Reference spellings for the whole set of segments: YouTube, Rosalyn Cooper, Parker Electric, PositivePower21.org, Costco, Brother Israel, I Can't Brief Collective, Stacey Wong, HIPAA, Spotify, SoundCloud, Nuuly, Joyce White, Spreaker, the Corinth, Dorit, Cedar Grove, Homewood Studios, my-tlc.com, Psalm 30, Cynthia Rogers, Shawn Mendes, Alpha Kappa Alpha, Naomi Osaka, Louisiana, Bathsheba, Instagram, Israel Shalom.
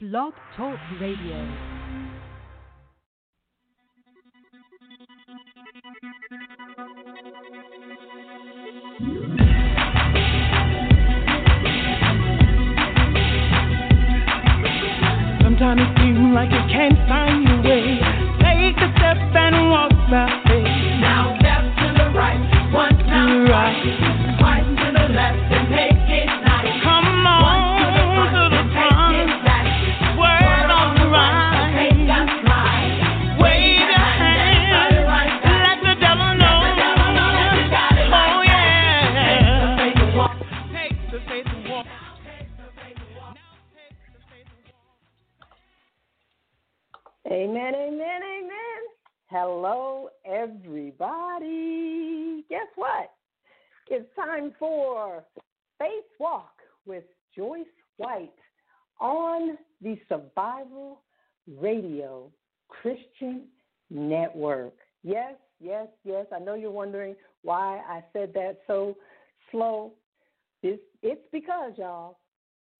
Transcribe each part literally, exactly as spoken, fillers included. Blog Talk Radio. Sometimes it seems like you can't find your way. Take a step and walk by faith. Now left to the right, one time right, twice to the left and make it nice. Come on, one to the front, to the front. Take it back. Word, Word on the right, take us right. Wave your hand, right. Let the devil know, let the devil know that you got it. Oh yeah. Take the faith and walk. Amen, amen, amen. Hello, everybody. Guess what? It's time for Faith Walk with Joyce White on the Survival Radio Christian Network. Yes, yes, yes. I know you're wondering why I said that so slow. It's, it's because, y'all,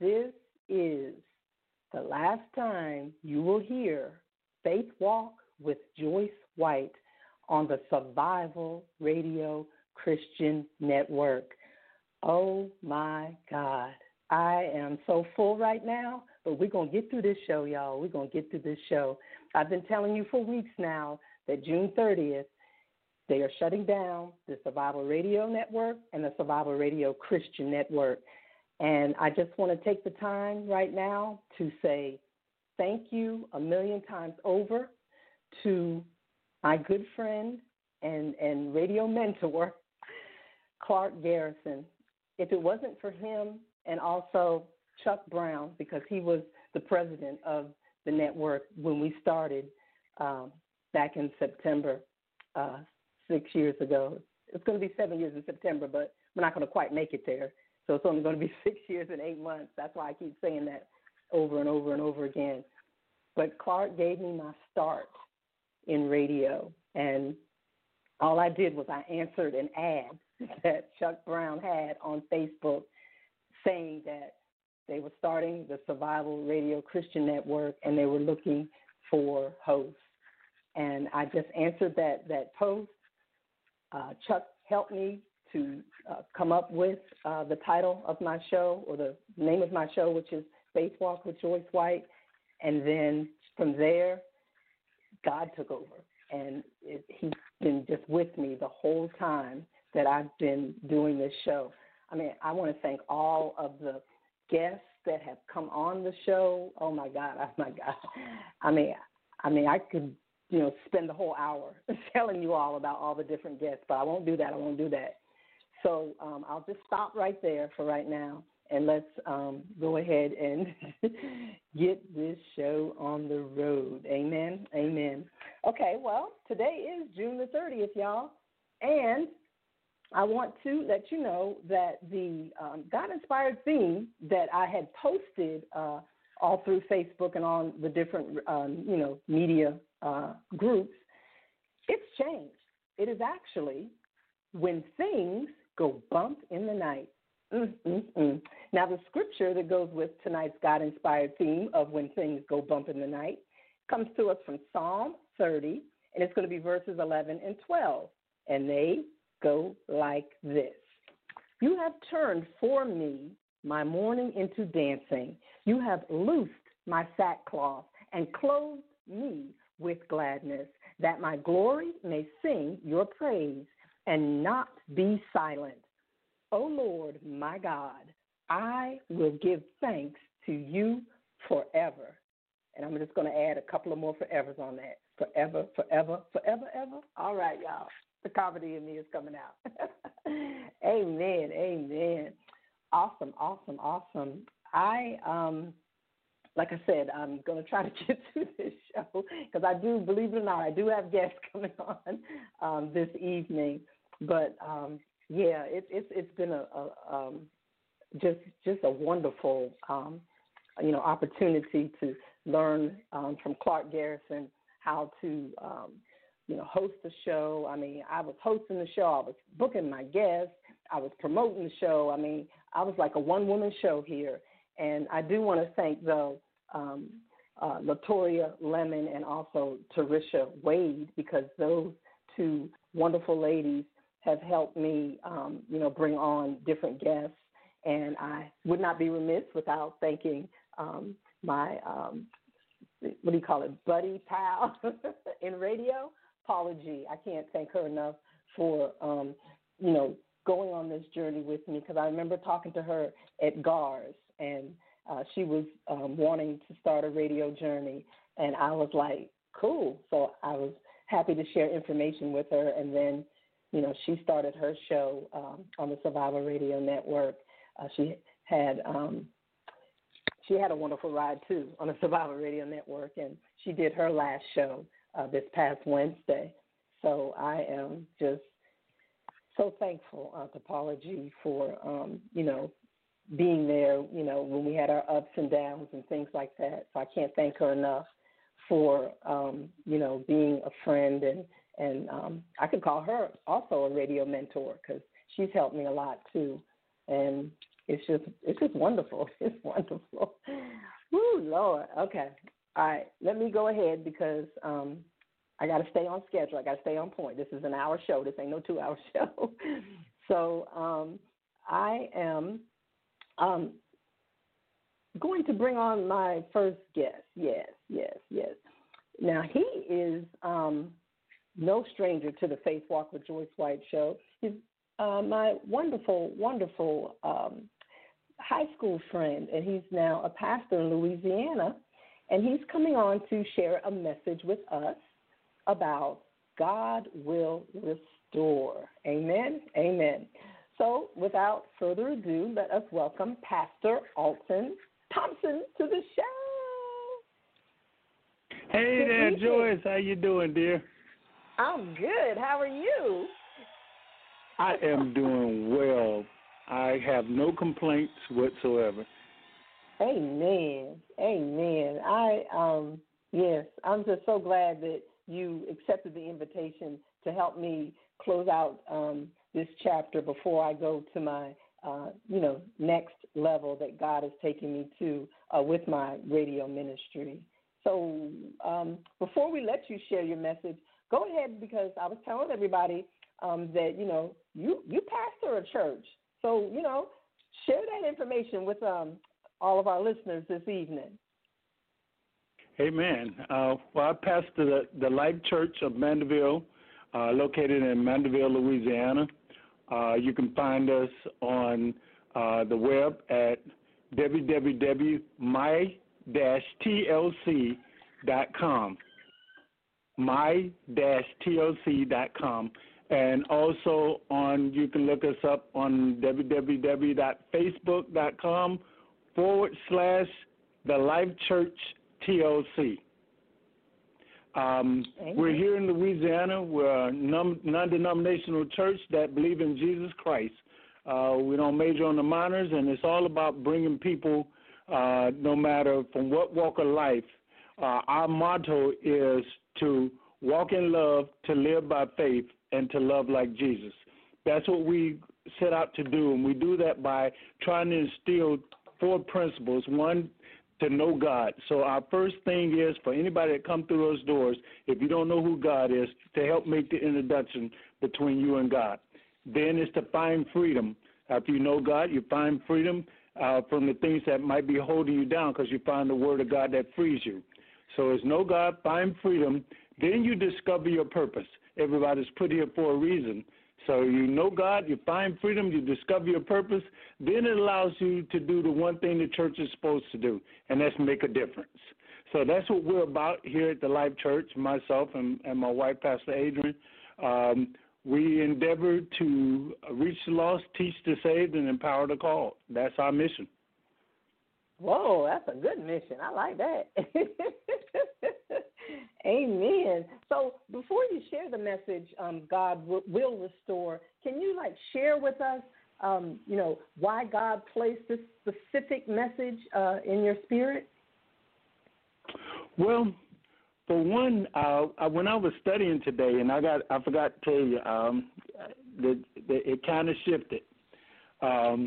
this is the last time you will hear Faith Walk with Joyce White on the Survival Radio Christian Network. Oh, my God. I am so full right now, but we're going to get through this show, y'all. We're going to get through this show. I've been telling you for weeks now that June thirtieth, they are shutting down the Survival Radio Network and the Survival Radio Christian Network. And I just want to take the time right now to say thank you a million times over to my good friend and, and radio mentor, Clark Garrison. If it wasn't for him and also Chuck Brown, because he was the president of the network when we started um, back in September, uh, six years ago. It's going to be seven years in September, but we're not going to quite make it there. So it's only going to be six years and eight months. That's why I keep saying that over and over and over again. But Clark gave me my start in radio, and all I did was I answered an ad that Chuck Brown had on Facebook saying that they were starting the Survival Radio Christian Network and they were looking for hosts. And I just answered that, that post. Uh, Chuck helped me to uh, come up with uh, the title of my show, or the name of my show, which is Faith Walk with Joyce White, and then from there, God took over, and it, he's been just with me the whole time that I've been doing this show. I mean, I want to thank all of the guests that have come on the show. Oh my God, oh my God. I mean, I mean, I could you know spend the whole hour telling you all about all the different guests, but I won't do that. I won't do that. So um, I'll just stop right there for right now. And let's um, go ahead and get this show on the road. Amen. Amen. Okay, well, today is June the thirtieth, y'all. And I want to let you know that the um, God-inspired theme that I had posted uh, all through Facebook and on the different, um, you know, media uh, groups, it's changed. It is actually When Things Go Bump in the Night. Mm, mm, mm. Now, the scripture that goes with tonight's God-inspired theme of When Things Go Bump in the Night comes to us from Psalm thirty, and it's going to be verses eleven and twelve, and they go like this. You have turned for me my mourning into dancing. You have loosed my sackcloth and clothed me with gladness, that my glory may sing your praise and not be silent. O Lord, my God, I will give thanks to you forever. And I'm just going to add a couple of more forevers on that. Forever, forever, forever, ever. All right, y'all. The comedy in me is coming out. Amen, amen. Awesome, awesome, awesome. I, um, like I said, I'm going to try to get through this show because I do, believe it or not, I do have guests coming on um, this evening. But, um yeah, it's it's it's been a, a um, just just a wonderful um, you know opportunity to learn um, from Clark Garrison how to um, you know host the show. I mean, I was hosting the show, I was booking my guests, I was promoting the show. I mean, I was like a one woman show here. And I do want to thank though um, uh, Latoya Lemon and also Terisha Wade, because those two wonderful ladies have helped me, um, you know, bring on different guests. And I would not be remiss without thanking um, my, um, what do you call it, buddy, pal in radio, Paula G. I can't thank her enough for, um, you know, going on this journey with me, because I remember talking to her at GARS, and uh, she was um, wanting to start a radio journey, and I was like, cool. So I was happy to share information with her, and then, you know, she started her show um, on the Survival Radio Network. Uh, she had um, she had a wonderful ride, too, on the Survival Radio Network, and she did her last show uh, this past Wednesday. So I am just so thankful uh, to Paula G for, um, you know, being there, you know, when we had our ups and downs and things like that. So I can't thank her enough for, um, you know, being a friend. And, and um, I could call her also a radio mentor, because she's helped me a lot, too. And it's just it's just wonderful. It's wonderful. Woo, Lord. Okay. All right. Let me go ahead, because um, I got to stay on schedule. I got to stay on point. This is an hour show. This ain't no two-hour show. So um, I am um, going to bring on my first guest. Yes, yes, yes. Now, he is um, no stranger to the Faith Walk with Joyce White show. He's Uh, my wonderful, wonderful um, high school friend, and he's now a pastor in Louisiana, and he's coming on to share a message with us about God will restore. Amen? Amen. So without further ado, let us welcome Pastor Alton Thompson to the show. Hey there, Joyce. How you doing, dear? I'm good. How are you? I am doing well. I have no complaints whatsoever. Amen. Amen. I, um, yes, I'm just so glad that you accepted the invitation to help me close out um, this chapter before I go to my, uh, you know, next level that God is taking me to uh, with my radio ministry. So um, before we let you share your message, go ahead, because I was telling everybody Um, that, you know, you, you pastor a church. So, you know, share that information with um, all of our listeners this evening. Amen. Uh, well, I pastor the, the Life Church of Mandeville, uh, located in Mandeville, Louisiana. Uh, you can find us on uh, the web at w w w dot my dash t l c dot com, my dash t l c dot com. And also on, you can look us up on w w w dot facebook dot com forward slash the Life Church T L C. Um, we're here in Louisiana. We're a non-denominational church that believe in Jesus Christ. Uh, we don't major on the minors, and it's all about bringing people, uh, no matter from what walk of life. Uh, our motto is to walk in love, to live by faith, and to love like Jesus. That's what we set out to do, and we do that by trying to instill four principles. One, to know God. So our first thing is, for anybody that comes through those doors, if you don't know who God is, to help make the introduction between you and God. Then is to find freedom. After you know God, you find freedom uh, from the things that might be holding you down, because you find the Word of God that frees you. So as know God, find freedom, then you discover your purpose. Everybody's put here for a reason. So you know God, you find freedom, you discover your purpose, then it allows you to do the one thing the church is supposed to do, and that's make a difference. So that's what we're about here at the Life Church, myself and, and my wife, Pastor Adrian. Um, we endeavor to reach the lost, teach the saved, and empower the called. That's our mission. Whoa, that's a good mission. I like that. Amen. So before you share the message, um, God w- will restore, can you, like, share with us, um, you know, why God placed this specific message uh, in your spirit? Well, for one, uh, when I was studying today, and I got I forgot to tell you, um, the, the, it kind of shifted. Um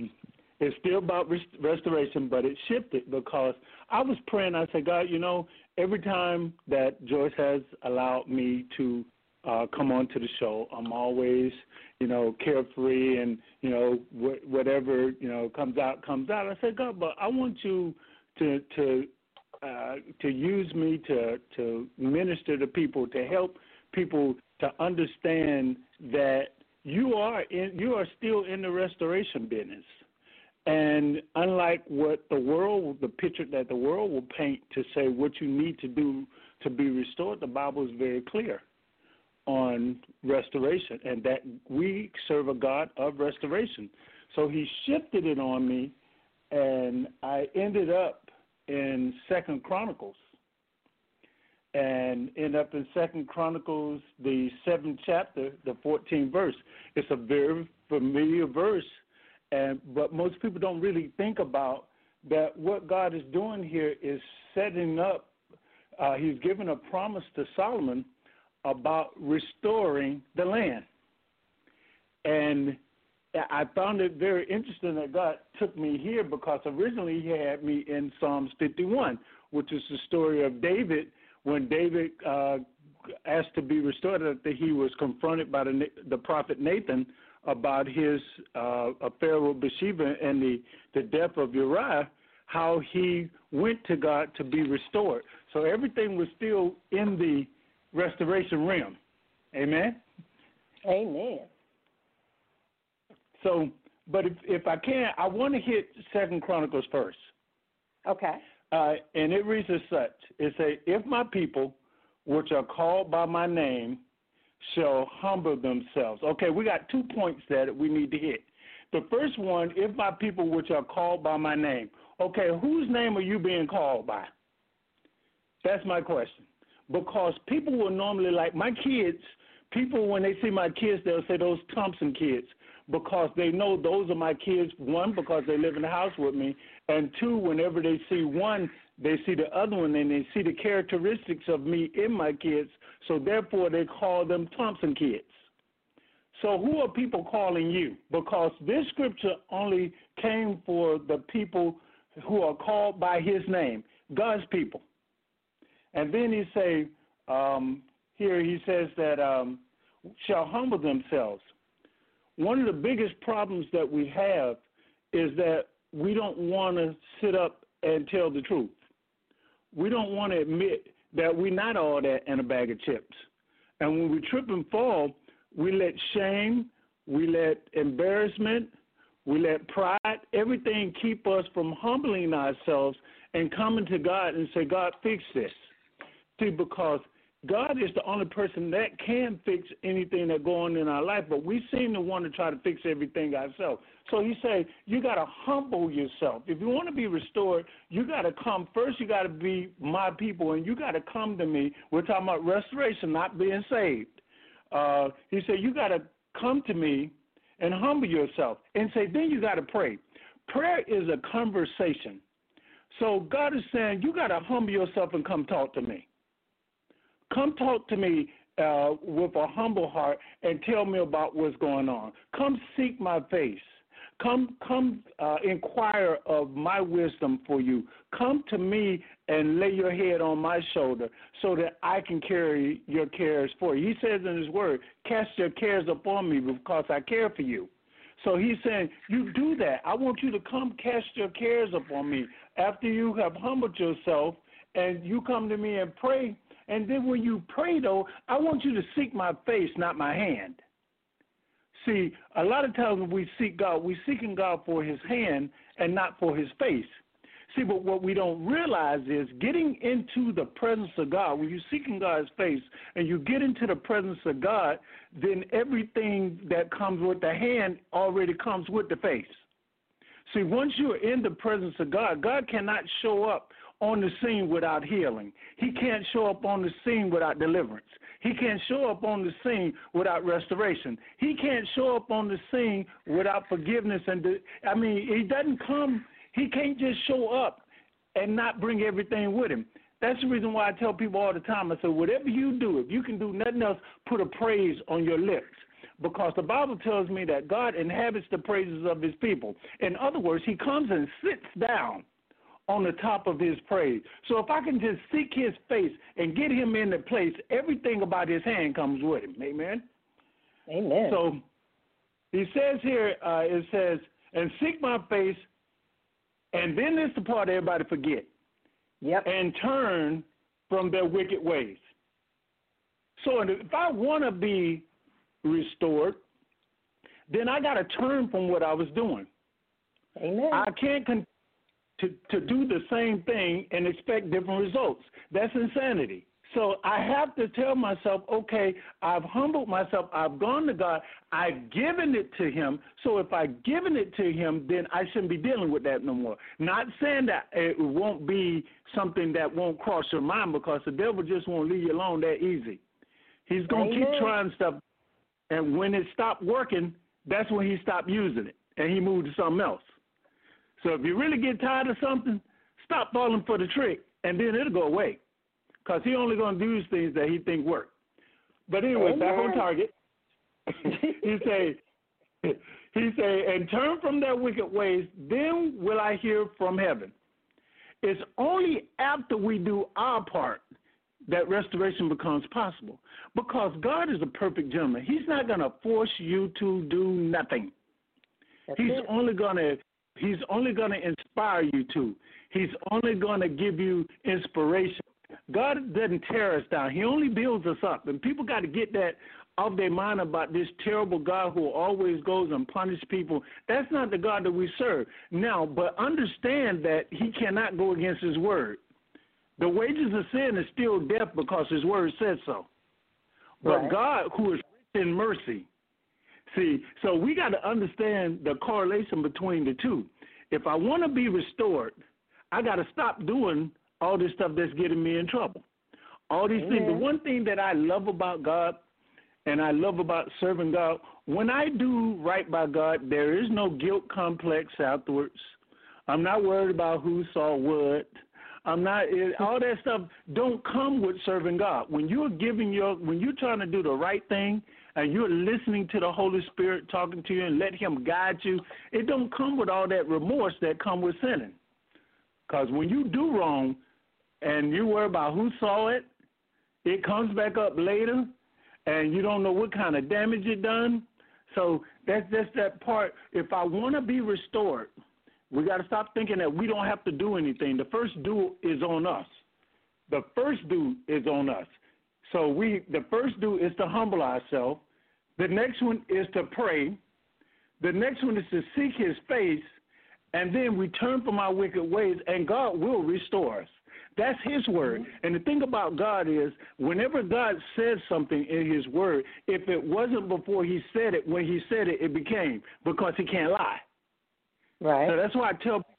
It's still about rest- restoration, but it shifted because I was praying. I said, God, you know, every time that Joyce has allowed me to uh, come on to the show, I'm always, you know, carefree and, you know, wh- whatever, you know, comes out, comes out. I said, God, but I want you to to uh, to use me to, to minister to people, to help people to understand that you are in, you are still in the restoration business. And unlike what the world, the picture that the world will paint to say what you need to do to be restored, the Bible is very clear on restoration and that we serve a God of restoration. So he shifted it on me, and I ended up in Second Chronicles. And end up in Second Chronicles, the seventh chapter, the fourteenth verse. It's a very familiar verse, and but most people don't really think about that what God is doing here is setting up, uh, he's given a promise to Solomon about restoring the land. And I found it very interesting that God took me here because originally he had me in Psalms fifty-one, which is the story of David. When David uh, asked to be restored, after he was confronted by the, the prophet Nathan about his uh, affair with Bathsheba and the, the death of Uriah, how he went to God to be restored. So everything was still in the restoration realm. Amen? Amen. So, but if, if I can, I want to hit Second Chronicles first. Okay. Uh, and it reads as such. It says, if my people, which are called by my name, shall humble themselves. Okay, we got two points that we need to hit. The first one, if my people, which are called by my name. Okay, whose name are you being called by? That's my question. Because people will normally, like my kids, people when they see my kids, they'll say those Thompson kids. Because they know those are my kids, one, because they live in the house with me, and two, whenever they see one, they see the other one, and they see the characteristics of me in my kids, so therefore they call them Thompson kids. So who are people calling you? Because this scripture only came for the people who are called by his name, God's people. And then he say, um, here he says that um, shall humble themselves. One of the biggest problems that we have is that we don't want to sit up and tell the truth. We don't want to admit that we're not all that in a bag of chips. And when we trip and fall, we let shame, we let embarrassment, we let pride, everything keep us from humbling ourselves and coming to God and say, God, fix this. See, because God is the only person that can fix anything that's going on in our life, but we seem to want to try to fix everything ourselves. So he say, you got to humble yourself. If you want to be restored, you got to come first. You got to be my people, and you got to come to me. We're talking about restoration, not being saved. Uh, he said, you got to come to me and humble yourself and say, then you got to pray. Prayer is a conversation. So God is saying, you got to humble yourself and come talk to me. Come talk to me uh, with a humble heart and tell me about what's going on. Come seek my face. Come come uh, inquire of my wisdom for you. Come to me and lay your head on my shoulder so that I can carry your cares for you. He says in his word, cast your cares upon me because I care for you. So he's saying, you do that. I want you to come cast your cares upon me. After you have humbled yourself and you come to me and pray, and then when you pray, though, I want you to seek my face, not my hand. See, a lot of times when we seek God, we're seeking God for his hand and not for his face. See, but what we don't realize is getting into the presence of God, when you're seeking God's face and you get into the presence of God, then everything that comes with the hand already comes with the face. See, once you're in the presence of God, God cannot show up on the scene without healing. He can't show up on the scene without deliverance. He can't show up on the scene without restoration. He can't show up on the scene without forgiveness. And de- I mean, he doesn't come, he can't just show up and not bring everything with him. That's the reason why I tell people all the time, I say, whatever you do, if you can do nothing else, put a praise on your lips. because the Bible tells me that God inhabits the praises of his people. In other words, he comes and sits down on the top of his praise. So if I can just seek his face and get him in the place, everything about his hand comes with him. Amen? Amen. So he says here, uh, it says, and seek my face, and then this is the part everybody forget. Yep. And turn from their wicked ways. So if I want to be restored, then I got to turn from what I was doing. Amen. I can't continue to, to do the same thing and expect different results. That's insanity. So I have to tell myself, okay, I've humbled myself. I've gone to God. I've given it to him. So if I've given it to him, then I shouldn't be dealing with that no more. Not saying that it won't be something that won't cross your mind, because the devil just won't leave you alone that easy. He's going to keep trying stuff, and when it stopped working, that's when he stopped using it, and he moved to something else. So if you really get tired of something, stop falling for the trick, and then it'll go away. Because he only going to do things that he think work. But anyway, Amen. Back on target. he say, he say, and turn from their wicked ways, then will I hear from heaven. It's only after we do our part that restoration becomes possible. Because God is a perfect gentleman. He's not going to force you to do nothing. That's he's it. only going to He's only going to inspire you to. He's only going to give you inspiration. God doesn't tear us down. He only builds us up. And people got to get that off their mind about this terrible God who always goes and punishes people. That's not the God that we serve. Now, but understand that he cannot go against his word. The wages of sin is still death because his word says so. But right. God, who is rich in mercy, see, so we got to understand the correlation between the two. If I want to be restored, I got to stop doing all this stuff that's getting me in trouble. All these Amen. things. The one thing that I love about God and I love about serving God, when I do right by God, there is no guilt complex afterwards. I'm not worried about who saw what. I'm not – all that stuff don't come with serving God. When you're giving your – when you're trying to do the right thing and you're listening to the Holy Spirit talking to you and let him guide you, it don't come with all that remorse that come with sinning. Because when you do wrong and you worry about who saw it, it comes back up later and you don't know what kind of damage it done. So that's just that part. If I want to be restored, we got to stop thinking that we don't have to do anything. The first do is on us. The first do is on us. So we, the first do is to humble ourselves. The next one is to pray. The next one is to seek his face. And then we turn from our wicked ways, and God will restore us. That's his word. And the thing about God is, whenever God says something in his word, if it wasn't before he said it, when he said it, it became, because he can't lie. Right. So that's why I tell people,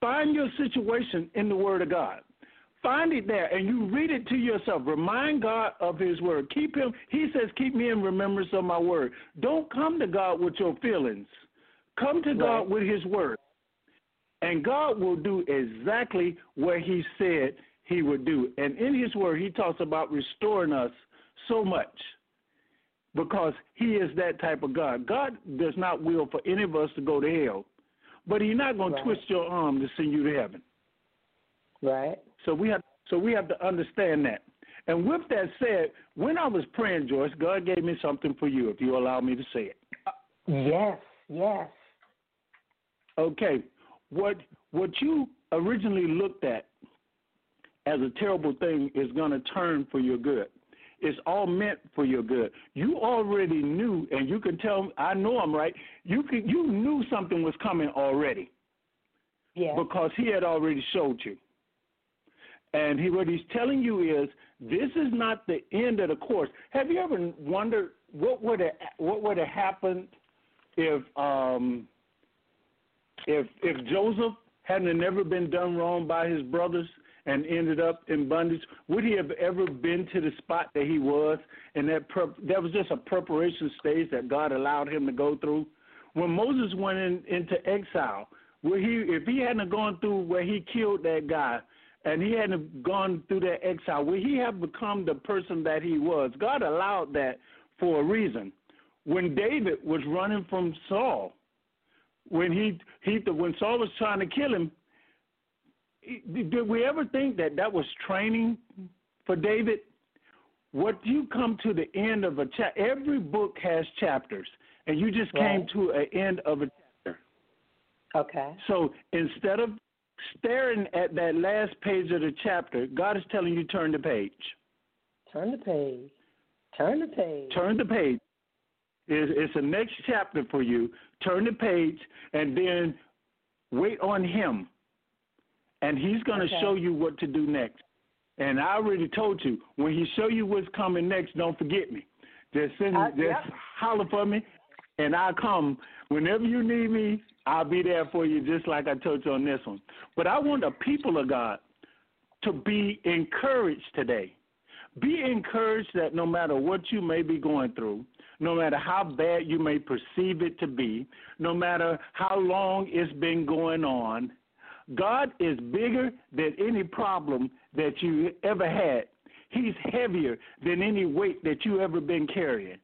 find your situation in the word of God. Find it there, and you read it to yourself. Remind God of his word. Keep him. He says, keep me in remembrance of my word. Don't come to God with your feelings. Come to right. God with his word. And God will do exactly what he said he would do. And in his word, he talks about restoring us so much because he is that type of God. God does not will for any of us to go to hell, but he's not going right. to twist your arm to send you to heaven. Right. So we have so we have to understand that. And with that said, when I was praying, Joyce, God gave me something for you, if you allow me to say it. Yes, yes. Okay. What what you originally looked at as a terrible thing is going to turn for your good. It's all meant for your good. You already knew, and you can tell, I know I'm right, you could, you knew something was coming already. Yeah. Because he had already showed you. And he, what he's telling you is, this is not the end of the course. Have you ever wondered what would have, what would have happened if um, – If if Joseph hadn't never been done wrong by his brothers and ended up in bondage, would he have ever been to the spot that he was? And that prep, that was just a preparation stage that God allowed him to go through. When Moses went in, into exile, would he if he hadn't gone through where he killed that guy and he hadn't gone through that exile, would he have become the person that he was? God allowed that for a reason. when David was running from Saul, when he, he when Saul was trying to kill him, did we ever think that that was training for David? What you come to the end of a chapter, every book has chapters, and you just right. came to an end of a chapter. Okay. So instead of staring at that last page of the chapter, God is telling you turn the page. Turn the page. Turn the page. Turn the page. It's, it's the next chapter for you. Turn the page and then wait on him, and he's going to okay. show you what to do next. And I already told you, when he show you what's coming next, don't forget me. Just send, uh, just yep. holler for me, and I'll come. Whenever you need me, I'll be there for you, just like I told you on this one. But I want the people of God to be encouraged today. Be encouraged that no matter what you may be going through, no matter how bad you may perceive it to be, no matter how long it's been going on, God is bigger than any problem that you ever had. He's heavier than any weight that you ever been carrying.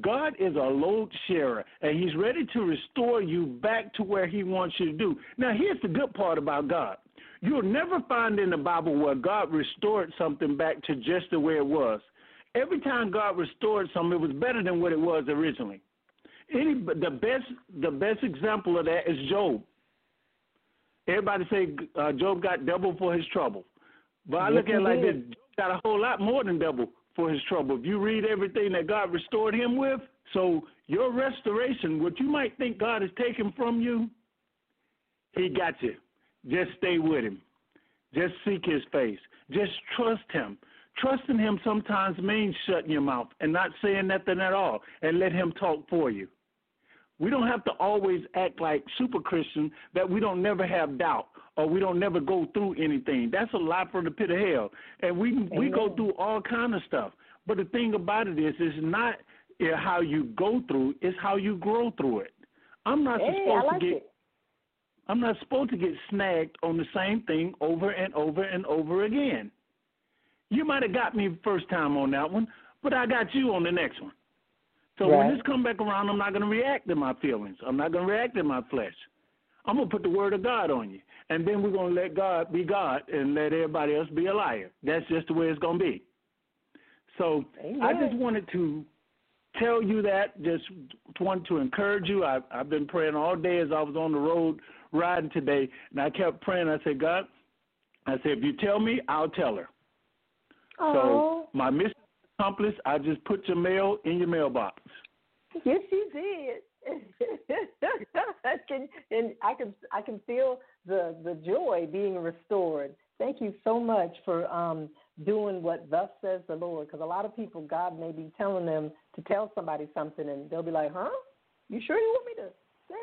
God is a load sharer, and he's ready to restore you back to where he wants you to do. Now, here's the good part about God. You'll never find in the Bible where God restored something back to just the way it was. Every time God restored something, it was better than what it was originally. Any, the best, the best example of that is Job. Everybody say uh, Job got double for his trouble. But I look yes, at it like is. this. Job got a whole lot more than double for his trouble. If you read everything that God restored him with, so your restoration, what you might think God has taken from you, he got you. Just stay with him. Just seek his face. Just trust him. Trusting him sometimes means shutting your mouth and not saying nothing at all and let him talk for you. We don't have to always act like super Christian that we don't never have doubt or we don't never go through anything. That's a lie from the pit of hell. And we Amen. we go through all kind of stuff. But the thing about it is, it's not how you go through, it's how you grow through it. I'm not hey, supposed like to get it. I'm not supposed to get snagged on the same thing over and over and over again. You might have got me first time on that one, but I got you on the next one. So right. when this come back around, I'm not going to react to my feelings. I'm not going to react to my flesh. I'm going to put the word of God on you, and then we're going to let God be God and let everybody else be a liar. That's just the way it's going to be. So Amen. I just wanted to tell you that, just wanted to encourage you. I, I've been praying all day as I was on the road riding today, and I kept praying. I said, God, I said, if you tell me, I'll tell her. Aww. So my mission accomplice, I just put your mail in your mailbox. Yes, you did. I can, and I can, I can feel the, the joy being restored. Thank you so much for um, doing what thus says the Lord, because a lot of people, God may be telling them to tell somebody something, and they'll be like, huh? You sure you want me to say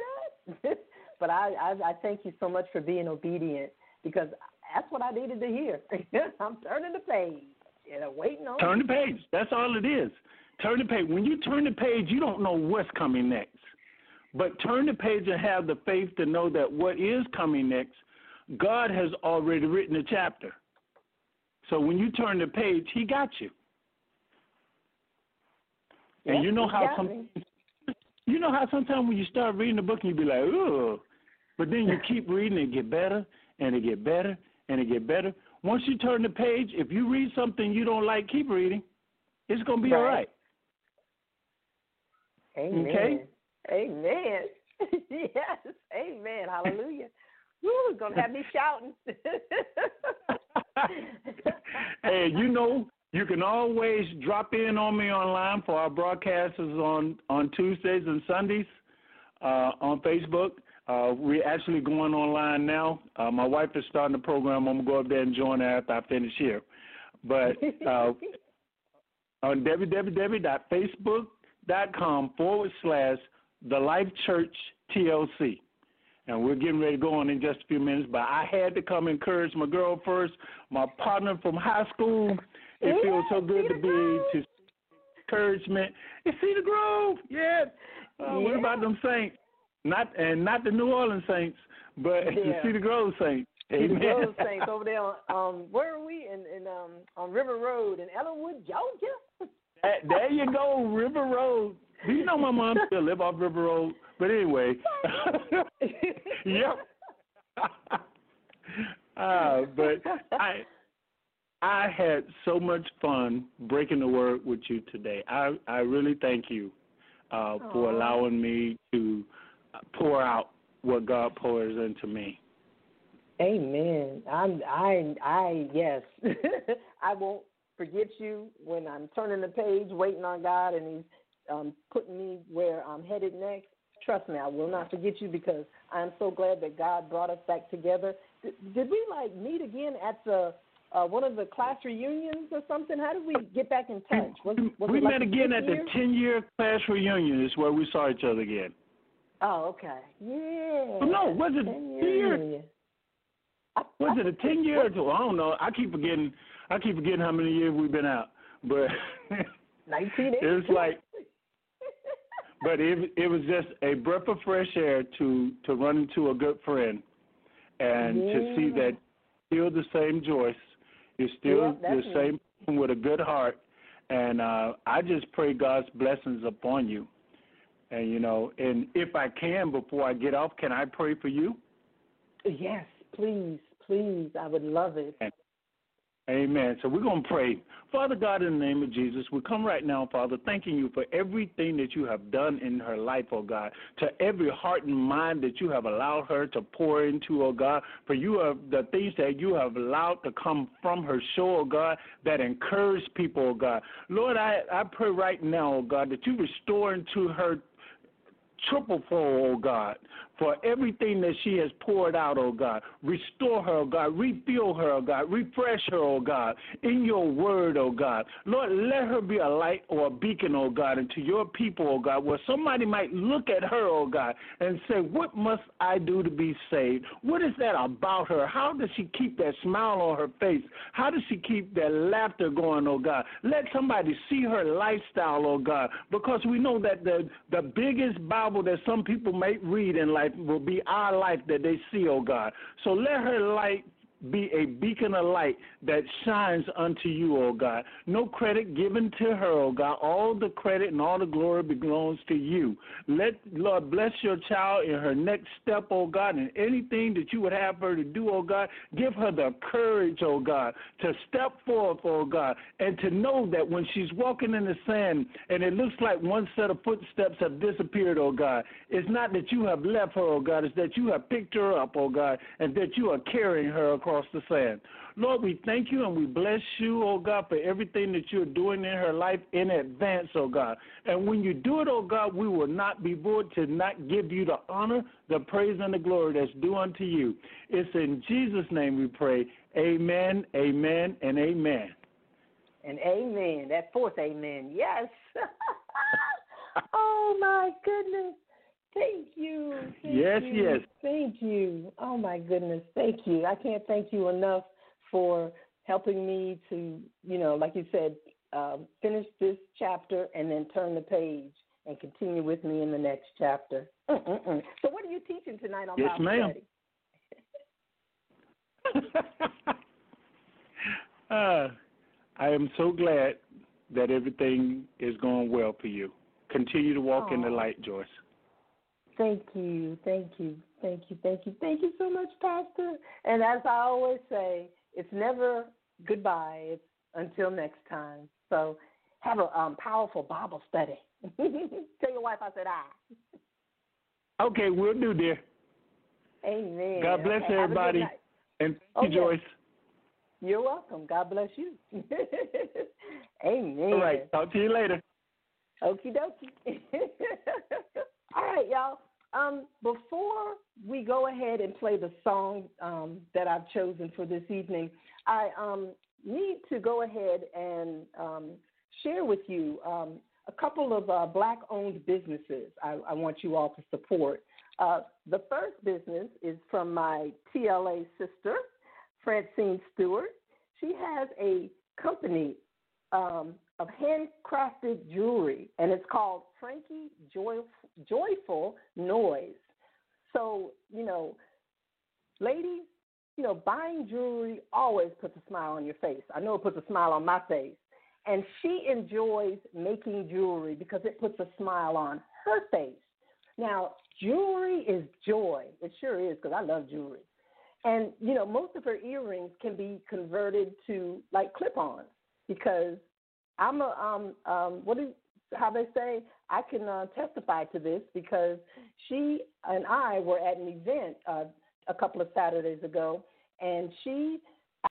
that? But I, I, I thank you so much for being obedient, because that's what I needed to hear. I'm turning the page. You know, waiting on turn the page. That's all it is. Turn the page. When you turn the page, you don't know what's coming next. But turn the page and have the faith to know that what is coming next, God has already written a chapter. So when you turn the page, he got you. And yes, you know how some, you know how sometimes when you start reading the book and you be like, ooh, but then you keep reading and get better and it get better and it get better. Once you turn the page, if you read something you don't like, keep reading. It's going to be right. all right. Amen. Okay? Amen. Yes. Amen. Hallelujah. Woo, going to have me shouting. Hey, you know, you can always drop in on me online for our broadcasts on, on Tuesdays and Sundays uh, on Facebook. Uh, we're actually going online now. Uh, my wife is starting the program. I'm going to go up there and join her after I finish here. But uh, on www.facebook.com forward slash The Life Church T L C. And we're getting ready to go on in just a few minutes. But I had to come encourage my girl first, my partner from high school. It yeah, feels so good Cedar to Grove. be to encouragement. It's Cedar Grove. Yeah. Uh, yeah. What about them saints? Not and not the New Orleans Saints, but yeah. the Cedar Grove Saints. Amen. Cedar Grove Saints over there. On, um, where are we? In, in um, on River Road in Ellenwood, Georgia. That, there you go, River Road. But you know my mom still live off River Road. But anyway. Yep. uh, but I I had so much fun breaking the word with you today. I, I really thank you uh, for allowing me to pour out what God pours into me. Amen. I'm, I, I, yes. I won't forget you when I'm turning the page, waiting on God, and he's um, putting me where I'm headed next. Trust me, I will not forget you because I'm so glad that God brought us back together. Did, did we, like, meet again at the uh, one of the class reunions or something? How did we get back in touch? Was, was we met like again at year? the ten-year class reunion is where we saw each other again. Oh, okay. Yeah. But no, was it ten year? Was it a ten year or two? I don't know. I keep forgetting. I keep forgetting how many years we've been out. But nineteen. It's like, but it it was just a breath of fresh air to, to run into a good friend, and yeah. to see that you're still the same Joyce, you're still yeah, the same person with a good heart, and uh, I just pray God's blessings upon you. And you know, and if I can, before I get off, can I pray for you? Yes. Please, please, I would love it. Amen. So we're going to pray. Father God, in the name of Jesus, we come right now, Father, thanking you for everything that you have done in her life, oh God, to every heart and mind that you have allowed her to pour into, oh God, for you are the things that you have allowed to come from her show, oh God, that encourage people, oh God. Lord, I, I pray right now, oh God, that you restore into her triple fold, oh God, for everything that she has poured out, oh God. Restore her, oh God. Refill her, oh God. Refresh her, oh God, in your word, oh God. Lord, let her be a light or a beacon, oh God, unto your people, oh God, where somebody might look at her, oh God, and say, what must I do to be saved? What is that about her? How does she keep that smile on her face? How does she keep that laughter going, oh God? Let somebody see her lifestyle, oh God, because we know that the, the biggest Bible that some people may read in life will be our life that they see, oh God. So let her light be a beacon of light that shines unto you, oh God. No credit given to her, oh God. All the credit and all the glory belongs to you. Let, Lord, bless your child in her next step, oh God, and anything that you would have her to do, oh God. Give her the courage, oh God, to step forth, oh God, and to know that when she's walking in the sand and it looks like one set of footsteps have disappeared, oh God, it's not that you have left her, oh God, it's that you have picked her up, oh God, and that you are carrying her across Across the sand. Lord, we thank you and we bless you, oh God, for everything that you're doing in her life in advance, oh God. And when you do it, oh God, we will not be void to not give you the honor, the praise, and the glory that's due unto you. It's in Jesus' name we pray. Amen, amen, and amen. And amen. That fourth amen. Yes. Oh, my goodness. Thank you. Thank yes, you. yes. Thank you. Oh, my goodness. Thank you. I can't thank you enough for helping me to, you know, like you said, uh, finish this chapter and then turn the page and continue with me in the next chapter. Mm-mm-mm. So what are you teaching tonight on yes, Bible ma'am. study? uh, I am so glad that everything is going well for you. Continue to walk Aww. in the light, Joyce. Thank you, thank you, thank you, thank you, thank you so much, Pastor. And as I always say, it's never goodbye. It's until next time. So have a um, powerful Bible study. Tell your wife I said I. Okay, we'll do, dear. Amen. God bless okay, everybody. And thank you, okay. Joyce. You're welcome. God bless you. Amen. All right, talk to you later. Okie dokie. All right, y'all. Um, before we go ahead and play the song um, that I've chosen for this evening, I um, need to go ahead and um, share with you um, a couple of uh, Black-owned businesses I, I want you all to support. Uh, the first business is from my T L A sister, Francine Stewart. She has a company um, of handcrafted jewelry, and it's called Frankie Joyful, Joyful Noise. So, you know, ladies, you know, buying jewelry always puts a smile on your face. I know it puts a smile on my face. and she enjoys making jewelry because it puts a smile on her face. Now, jewelry is joy. It sure is, because I love jewelry. And, you know, most of her earrings can be converted to, like, clip-ons, because I'm a, um, um, what is, how they say, I can uh, testify to this, because she and I were at an event uh, a couple of Saturdays ago, and she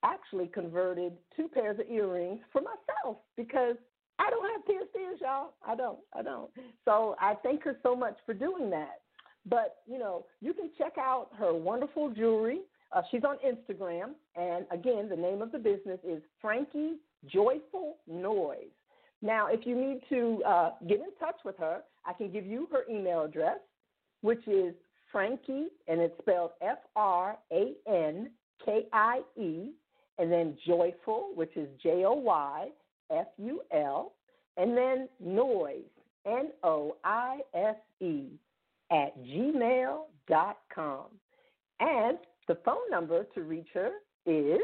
actually converted two pairs of earrings for myself, because I don't have pierced ears, y'all. I don't. I don't. So I thank her so much for doing that. But, you know, you can check out her wonderful jewelry. Uh, she's on Instagram. And, again, the name of the business is Frankie Joyful Noise. Now, if you need to uh, get in touch with her, I can give you her email address, which is Frankie, and it's spelled F R A N K I E, and then Joyful, which is J O Y F U L, and then Noise, N O I S E, at gmail dot com. And the phone number to reach her is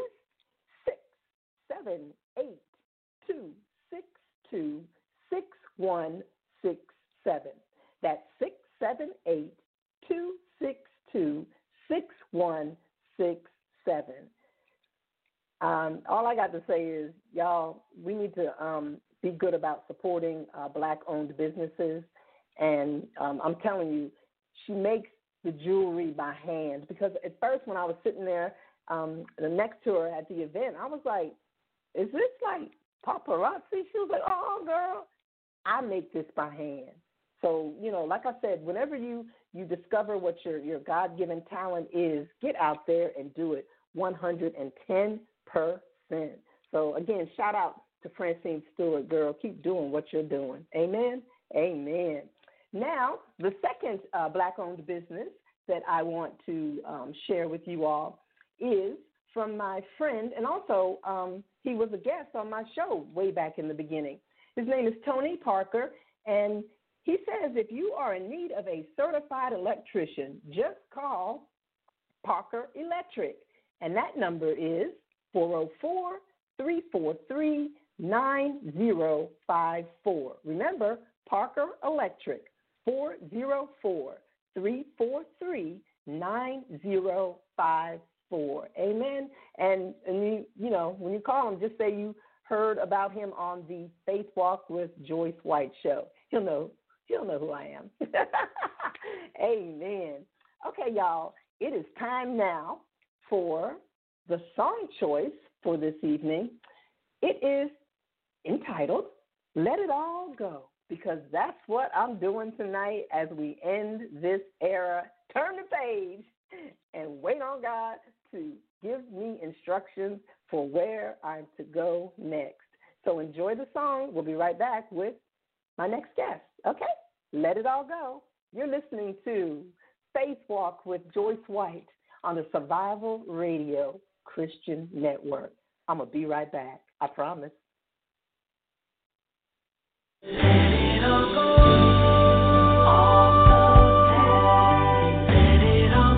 six seven eight, two six two, six one six seven. That's six seven eight, two six two, six one six seven. Um, all I got to say is, y'all, we need to um, be good about supporting uh, Black-owned businesses. And um, I'm telling you, she makes the jewelry by hand. Because at first when I was sitting there um, next to her at the event, I was like, is this like paparazzi? She was like, oh, girl, I make this by hand. So, you know, like I said, whenever you, you discover what your, your God-given talent is, get out there and do it one hundred ten percent. So, again, shout out to Francine Stewart, girl. Keep doing what you're doing. Amen? Amen. Now, the second uh, Black-owned business that I want to um, share with you all is from my friend, and also um, he was a guest on my show way back in the beginning. His name is Tony Parker, and he says if you are in need of a certified electrician, just call Parker Electric, and that number is four oh four, three four three, nine oh five four. Remember, Parker Electric, four oh four, three four three, nine oh five four. Amen? And, and you, you know, when you call him, just say you heard about him on the Faith Walk with Joyce White show. He'll know, he'll know who I am. Amen. Okay, y'all, it is time now for the song choice for this evening. It is entitled, Let It All Go, because that's what I'm doing tonight as we end this era. Turn the page and wait on God to give me instructions for where I'm to go next. So enjoy the song. We'll be right back with my next guest. Okay, let it all go. You're listening to Faith Walk with Joyce White on the Survival Radio Christian Network. I'm going to be right back. I promise. Let it all go. Let it all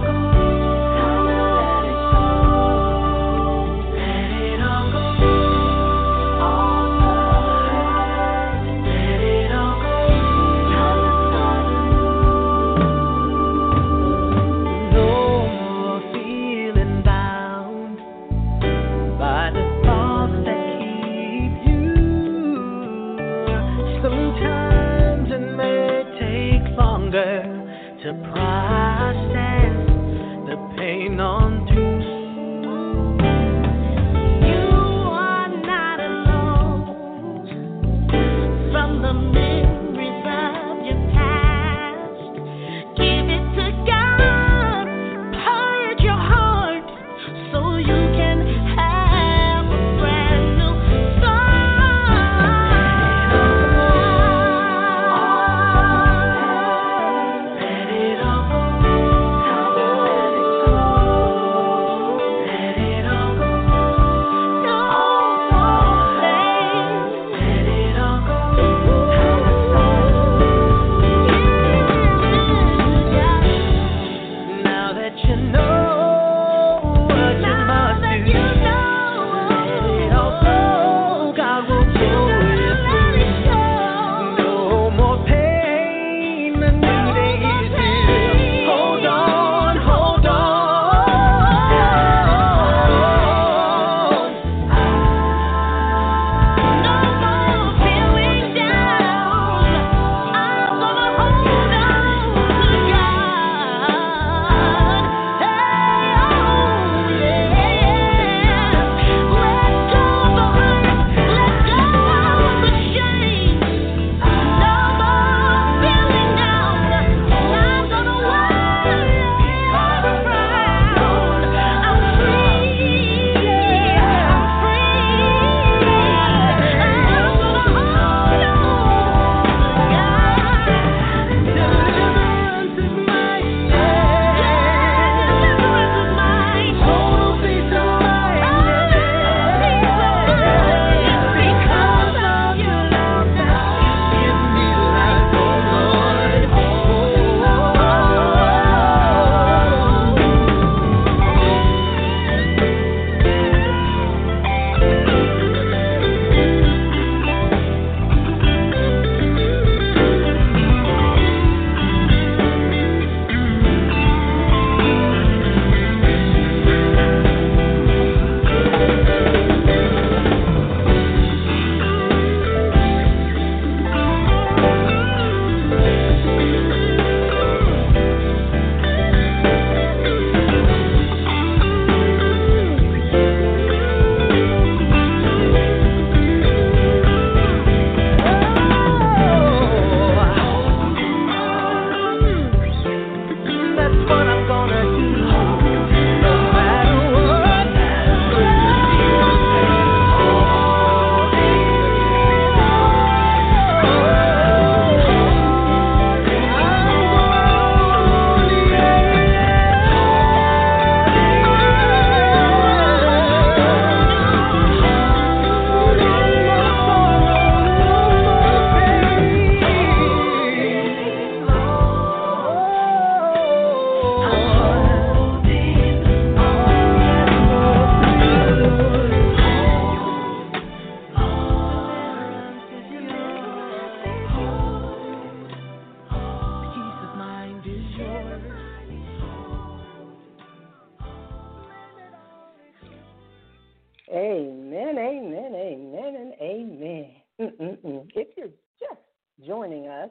Mm-mm-mm. If you're just joining us,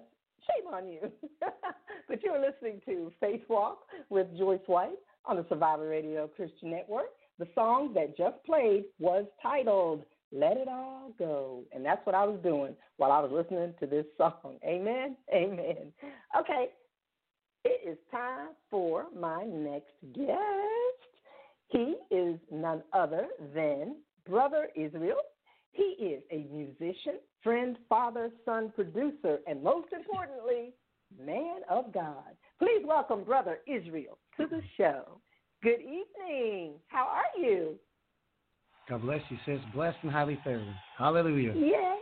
shame on you. But you're listening to Faith Walk with Joyce White on the Survival Radio Christian Network. The song that just played was titled Let It All Go, and that's what I was doing while I was listening to this song. Amen? Amen. Okay, it is time for my next guest. He is none other than Brother Israel. He is a musician, friend, father, son, producer, and most importantly, man of God. Please welcome Brother Israel to the show. Good evening. How are you? God bless you, sis. Blessed and highly favored. Hallelujah. Yay.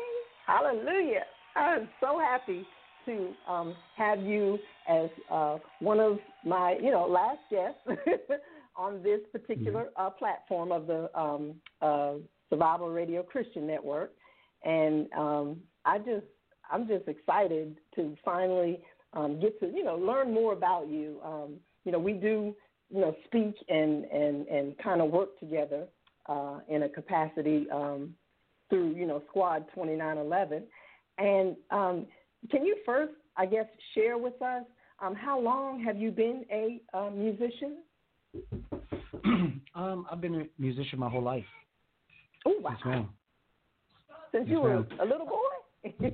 Hallelujah. I'm so happy to um, have you as uh, one of my, you know, last guests on this particular uh, platform of the um, uh, Survival Radio Christian Network. And um, I just, I'm just excited to finally um, get to, you know, learn more about you. Um, you know, we do, you know, speak and, and, and kind of work together uh, in a capacity um, through, you know, Squad twenty-nine eleven. And um, can you first, I guess, share with us um, how long have you been a uh, musician? um, I've been a musician my whole life. Oh, wow. Yes, ma'am. Since yes, you were ma'am. a little boy?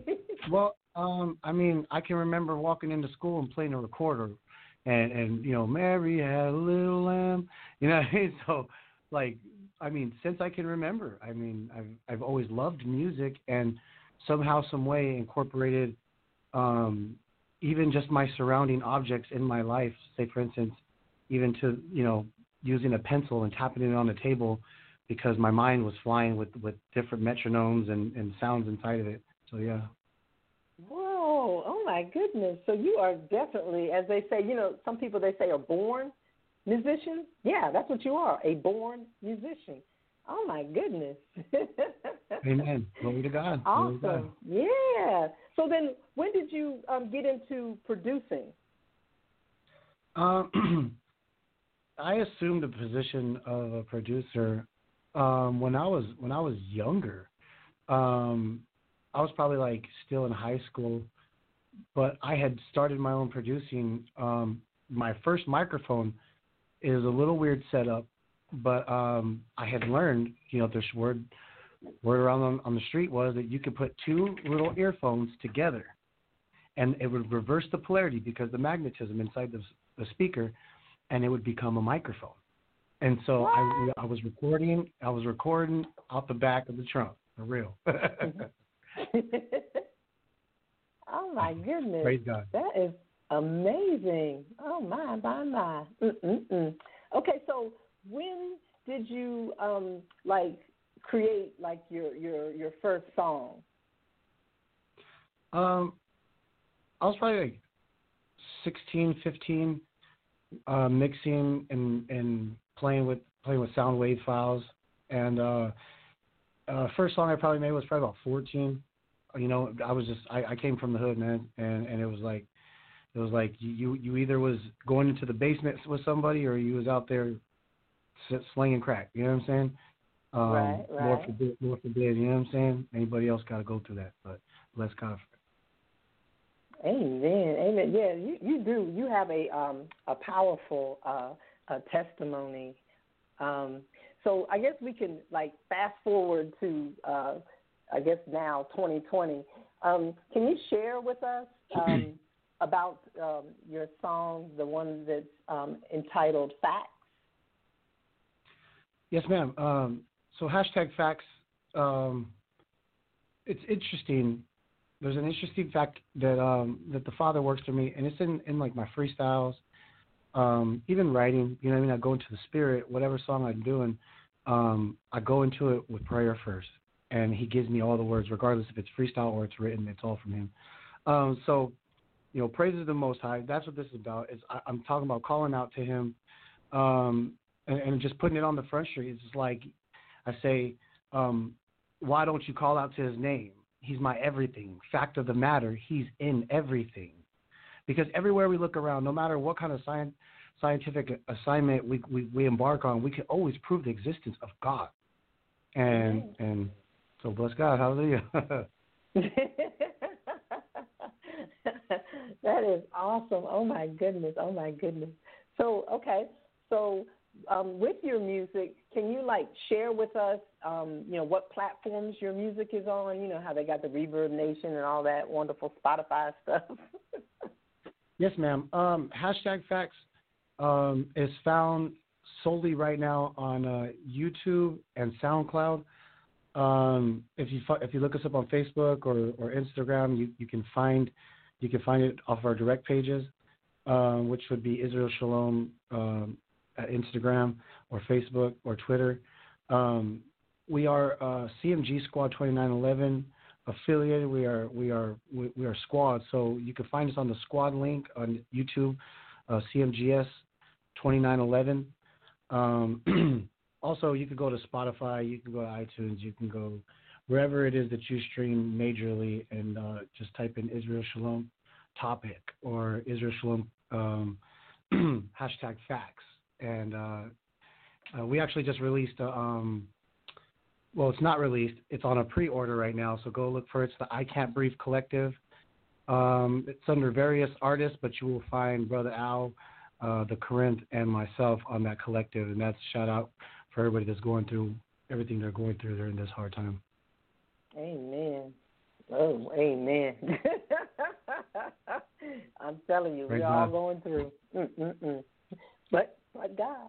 Well, um, I mean, I can remember walking into school and playing a recorder. And, and you know, Mary had a little lamb, you know what I mean? So, like, I mean, since I can remember, I mean, I've, I've always loved music and somehow, some way incorporated um, even just my surrounding objects in my life, say, for instance, even to, you know, using a pencil and tapping it on the table because my mind was flying with, with different metronomes and, and sounds inside of it. So, yeah. Whoa, oh my goodness. So you are definitely, as they say, you know, some people they say are born musicians. Yeah, that's what you are, a born musician. Oh my goodness. Amen. Glory to God. Awesome. To God. Yeah. So then when did you um, get into producing? Uh, I assumed the position of a producer um, when I was when I was younger. Um I was probably, like, still in high school, but I had started my own producing. Um, my first microphone is a little weird setup, but um, I had learned, you know, this word word around on, on the street was that you could put two little earphones together, and it would reverse the polarity because the magnetism inside the, the speaker, and it would become a microphone. And so I, I was recording, I was recording out the back of the trunk, for real. Mm-hmm. Oh my goodness. Praise God. That is amazing. Oh my, my, my. Mm-mm-mm. Okay, so when did you um, like create like your, your, your first song? Um, I was probably like sixteen, fifteen, uh, mixing and, and playing with playing with sound wave files and uh Uh, first song I probably made was probably about fourteen. You know, I was just I, I came from the hood, man, and, and it was like it was like you you either was going into the basement with somebody or you was out there slinging crack. You know what I'm saying? Um, right, right. Lord forbid, Lord forbid. You know what I'm saying? Anybody else got to go through that, but bless God. Amen, amen. Yeah, you, you do. You have a um a powerful uh a testimony. Um. So I guess we can, like, fast forward to, uh, I guess, now, twenty twenty. Um, can you share with us um, about um, your song, the one that's um, entitled Facts? Yes, ma'am. Um, so hashtag facts, um, it's interesting. There's an interesting fact that um, that the Father works through me, and it's in, in like, my freestyles. Um, even writing, you know what I mean? I go into the spirit, whatever song I'm doing, um, I go into it with prayer first. And he gives me all the words, regardless if it's freestyle or it's written, it's all from him. Um, so, you know, praises the Most High. That's what this is about. It's, I, I'm talking about calling out to him um, and, and just putting it on the front street. It's just like I say, um, why don't you call out to his name? He's my everything. Fact of the matter, he's in everything. Because everywhere we look around, no matter what kind of science, scientific assignment we, we, we embark on, we can always prove the existence of God. And and so bless God. Hallelujah. That is awesome. Oh, my goodness. Oh, my goodness. So, okay. So um, with your music, can you, like, share with us, um, you know, what platforms your music is on? You know, how they got the Reverb Nation and all that wonderful Spotify stuff. Yes, ma'am. Um, hashtag Facts um, is found solely right now on uh, YouTube and SoundCloud. Um, if you if you look us up on Facebook or, or Instagram, you, you can find you can find it off of our direct pages, um, which would be Israel Shalom um, at Instagram or Facebook or Twitter. Um, we are uh, C M G Squad twenty-nine eleven affiliated. We are we are we, we are Squad. So you can find us on the Squad link on YouTube, uh, C M G S twenty-nine eleven. Um, also, you can go to Spotify, you can go to iTunes, you can go wherever it is that you stream majorly, and uh, just type in Israel Shalom topic or Israel Shalom um, hashtag facts. And uh, uh, we actually just released a, um, well, it's not released, it's on a pre-order right now, so go look for it. It's the I Can't Brief Collective. Um, it's under various artists, but you will find Brother Al, Uh, the Corinth, and myself on that collective, and that's a shout out for everybody that's going through everything they're going through during this hard time. Amen. Oh, amen. I'm telling you, we're all going through. Mm-mm-mm. But but God.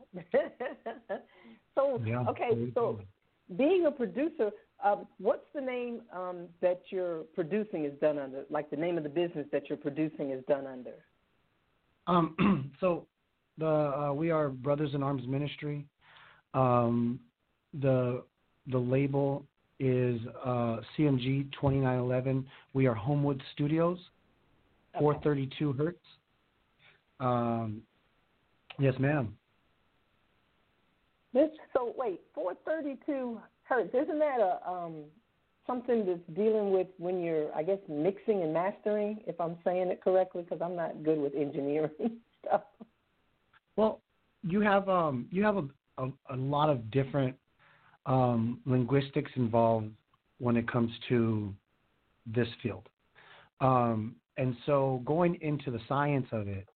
So yeah, okay, so being a producer, um, what's the name um, that your producing is done under? Like the name of the business that your producing is done under? Um, so the, uh, we are Brothers in Arms Ministry. Um, the, the label is, uh, C M G twenty-nine eleven. We are Homewood Studios, four thirty-two Hertz. Um, yes, ma'am. This, so wait, four thirty-two Hertz, isn't that a, um, something that's dealing with when you're, I guess, mixing and mastering, if I'm saying it correctly, because I'm not good with engineering stuff. Well, you have um, you have a, a, a lot of different um, linguistics involved when it comes to this field. Um, and so going into the science of it,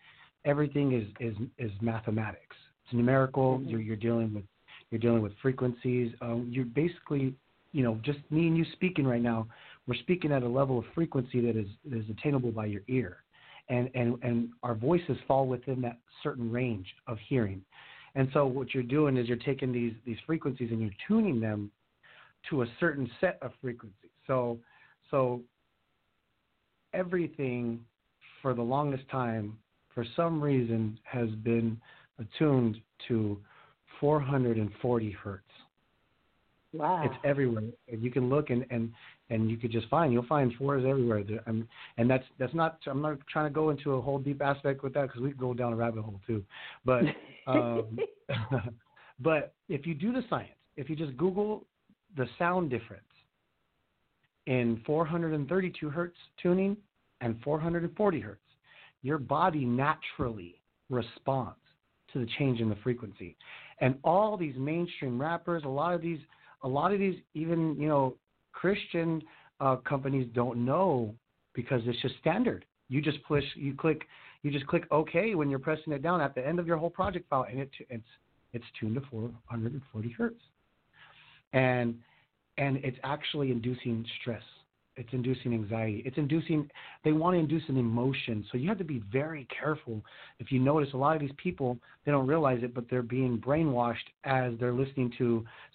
everything is, is, is mathematics. It's numerical. Mm-hmm. You're, you're dealing with you're dealing with frequencies. Um, you're basically You know, just me and you speaking right now, we're speaking at a level of frequency that is, that is attainable by your ear. And, and, and our voices fall within that certain range of hearing. And so what you're doing is you're taking these, these frequencies and you're tuning them to a certain set of frequencies. So, so everything for the longest time, for some reason, has been attuned to four hundred forty hertz. Wow. It's everywhere. You can look and, and, and you could just find, you'll find fours everywhere. And, and that's, that's not, I'm not trying to go into a whole deep aspect with that, because we could go down a rabbit hole too. But, um, but if you do the science, if you just Google the sound difference in four thirty-two hertz tuning and four forty hertz, your body naturally responds to the change in the frequency. And all these mainstream rappers, a lot of these, A lot of these, even, you know, Christian uh, companies don't know, because it's just standard. You just push, you click, you just click OK when you're pressing it down at the end of your whole project file, and it it's it's tuned to four forty hertz, and and it's actually inducing stress. It's inducing anxiety. It's inducing. They want to induce an emotion, so you have to be very careful. If you notice, a lot of these people, they don't realize it, but they're being brainwashed as they're listening to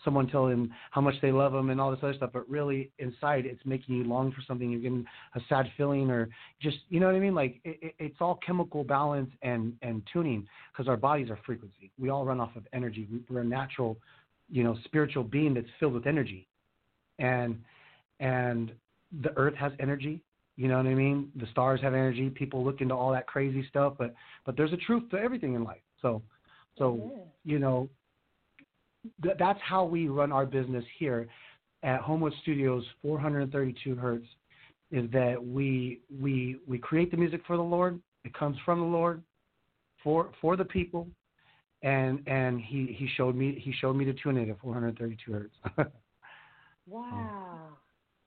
someone tell them how much they love them and all this other stuff. But really, inside, it's making you long for something. You're getting a sad feeling, or just, you know what I mean? Like it, it, it's all chemical balance and and tuning, because our bodies are frequency. We all run off of energy. We're a natural, you know, spiritual being that's filled with energy, and and the earth has energy, you know what I mean? The stars have energy. People look into all that crazy stuff, but, but there's a truth to everything in life. So, so yeah. you know, th- that's how we run our business here at Homewood Studios. four thirty-two hertz is that we we we create the music for the Lord. It comes from the Lord for for the people, and and he he showed me he showed me to tune it at four thirty-two hertz. Wow.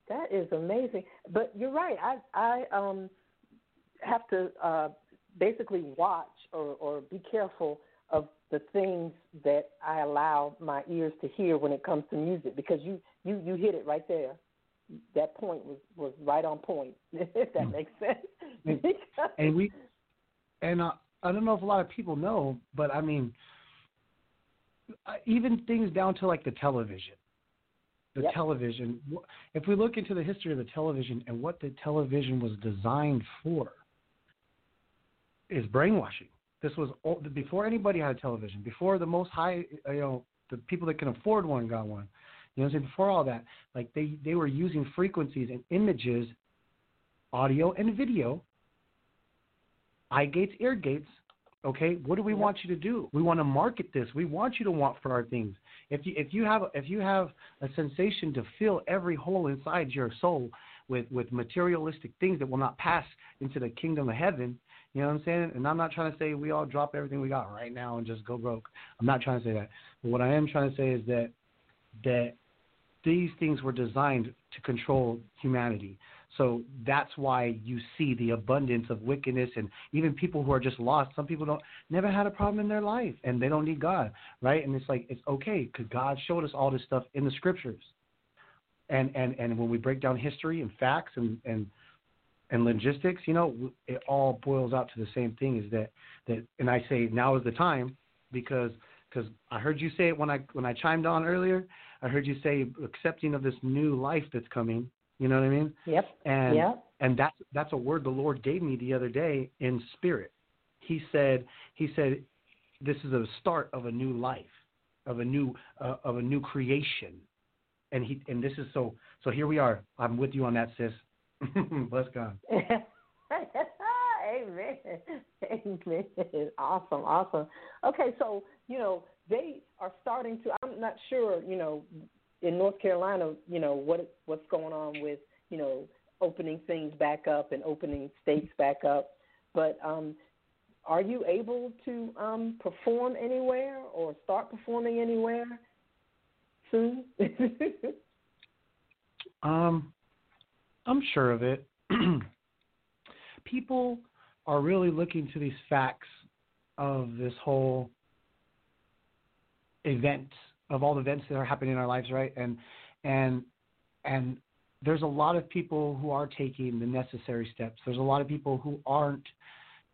That is amazing. But you're right. I I um have to uh, basically watch or, or be careful of the things that I allow my ears to hear when it comes to music, because you, you, you hit it right there. That point was, was right on point, if that makes sense. And, and we, and uh, I don't know if a lot of people know, but I mean, even things down to like the television, the yep. television. If we look into the history of the television and what the television was designed for, is brainwashing. This was old, before anybody had a television, before the most high, you know, the people that can afford one got one. You know what I'm saying? Before all that, like they, they were using frequencies and images, audio and video, eye gates, ear gates. Okay, what do we yeah. want you to do? We want to market this. We want you to want for our things. If you if you have if you have a sensation to fill every hole inside your soul with, with materialistic things that will not pass into the kingdom of heaven, you know what I'm saying? And I'm not trying to say we all drop everything we got right now and just go broke. I'm not trying to say that. But what I am trying to say is that that these things were designed to control humanity. So that's why you see the abundance of wickedness, and even people who are just lost. Some people don't never had a problem in their life, and they don't need God, right? And it's like, it's okay, because God showed us all this stuff in the scriptures. And and, and when we break down history and facts and, and and logistics, you know, it all boils out to the same thing, is that, that and I say now is the time, because because I heard you say it when I when I chimed on earlier. I heard you say accepting of this new life that's coming. You know what I mean? Yep. And yep. and that's that's a word the Lord gave me the other day in spirit. He said he said this is a start of a new life, of a new uh, of a new creation. And he and this is so so here we are. I'm with you on that, sis. Bless God. Amen. Amen. Awesome. Awesome. Okay, so you know they are starting to. I'm not sure. You know. In North Carolina, you know, what what's going on with, you know, opening things back up and opening states back up. But um, are you able to um, perform anywhere or start performing anywhere soon? um, I'm sure of it. People are really looking to these facts of this whole event, of all the events that are happening in our lives, right? And and and there's a lot of people who are taking the necessary steps. There's a lot of people who aren't,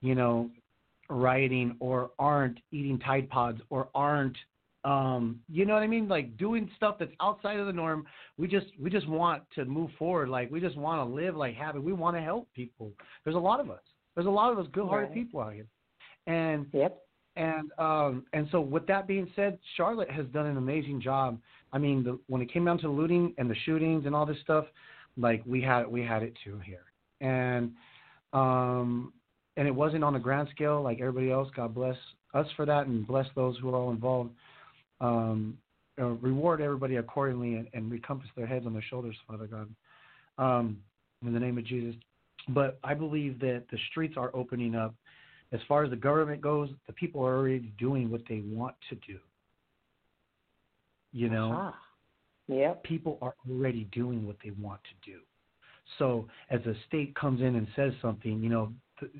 you know, rioting or aren't eating Tide Pods or aren't, um, you know what I mean? Like doing stuff that's outside of the norm. We just we just want to move forward. Like we just want to live like happy. We want to help people. There's a lot of us. There's a lot of us good-hearted right. people out here. And yep. And um, and so with that being said, Charlotte has done an amazing job. I mean, the, when it came down to the looting and the shootings and all this stuff, like we had we had it too here, and um, and it wasn't on a grand scale like everybody else. God bless us for that, and bless those who are all involved. Um, uh, reward everybody accordingly, and, and recompass their heads on their shoulders, Father God, um, in the name of Jesus. But I believe that the streets are opening up. As far as the government goes, the people are already doing what they want to do. You know? Uh-huh. Yeah. People are already doing what they want to do. So as a state comes in and says something, you know,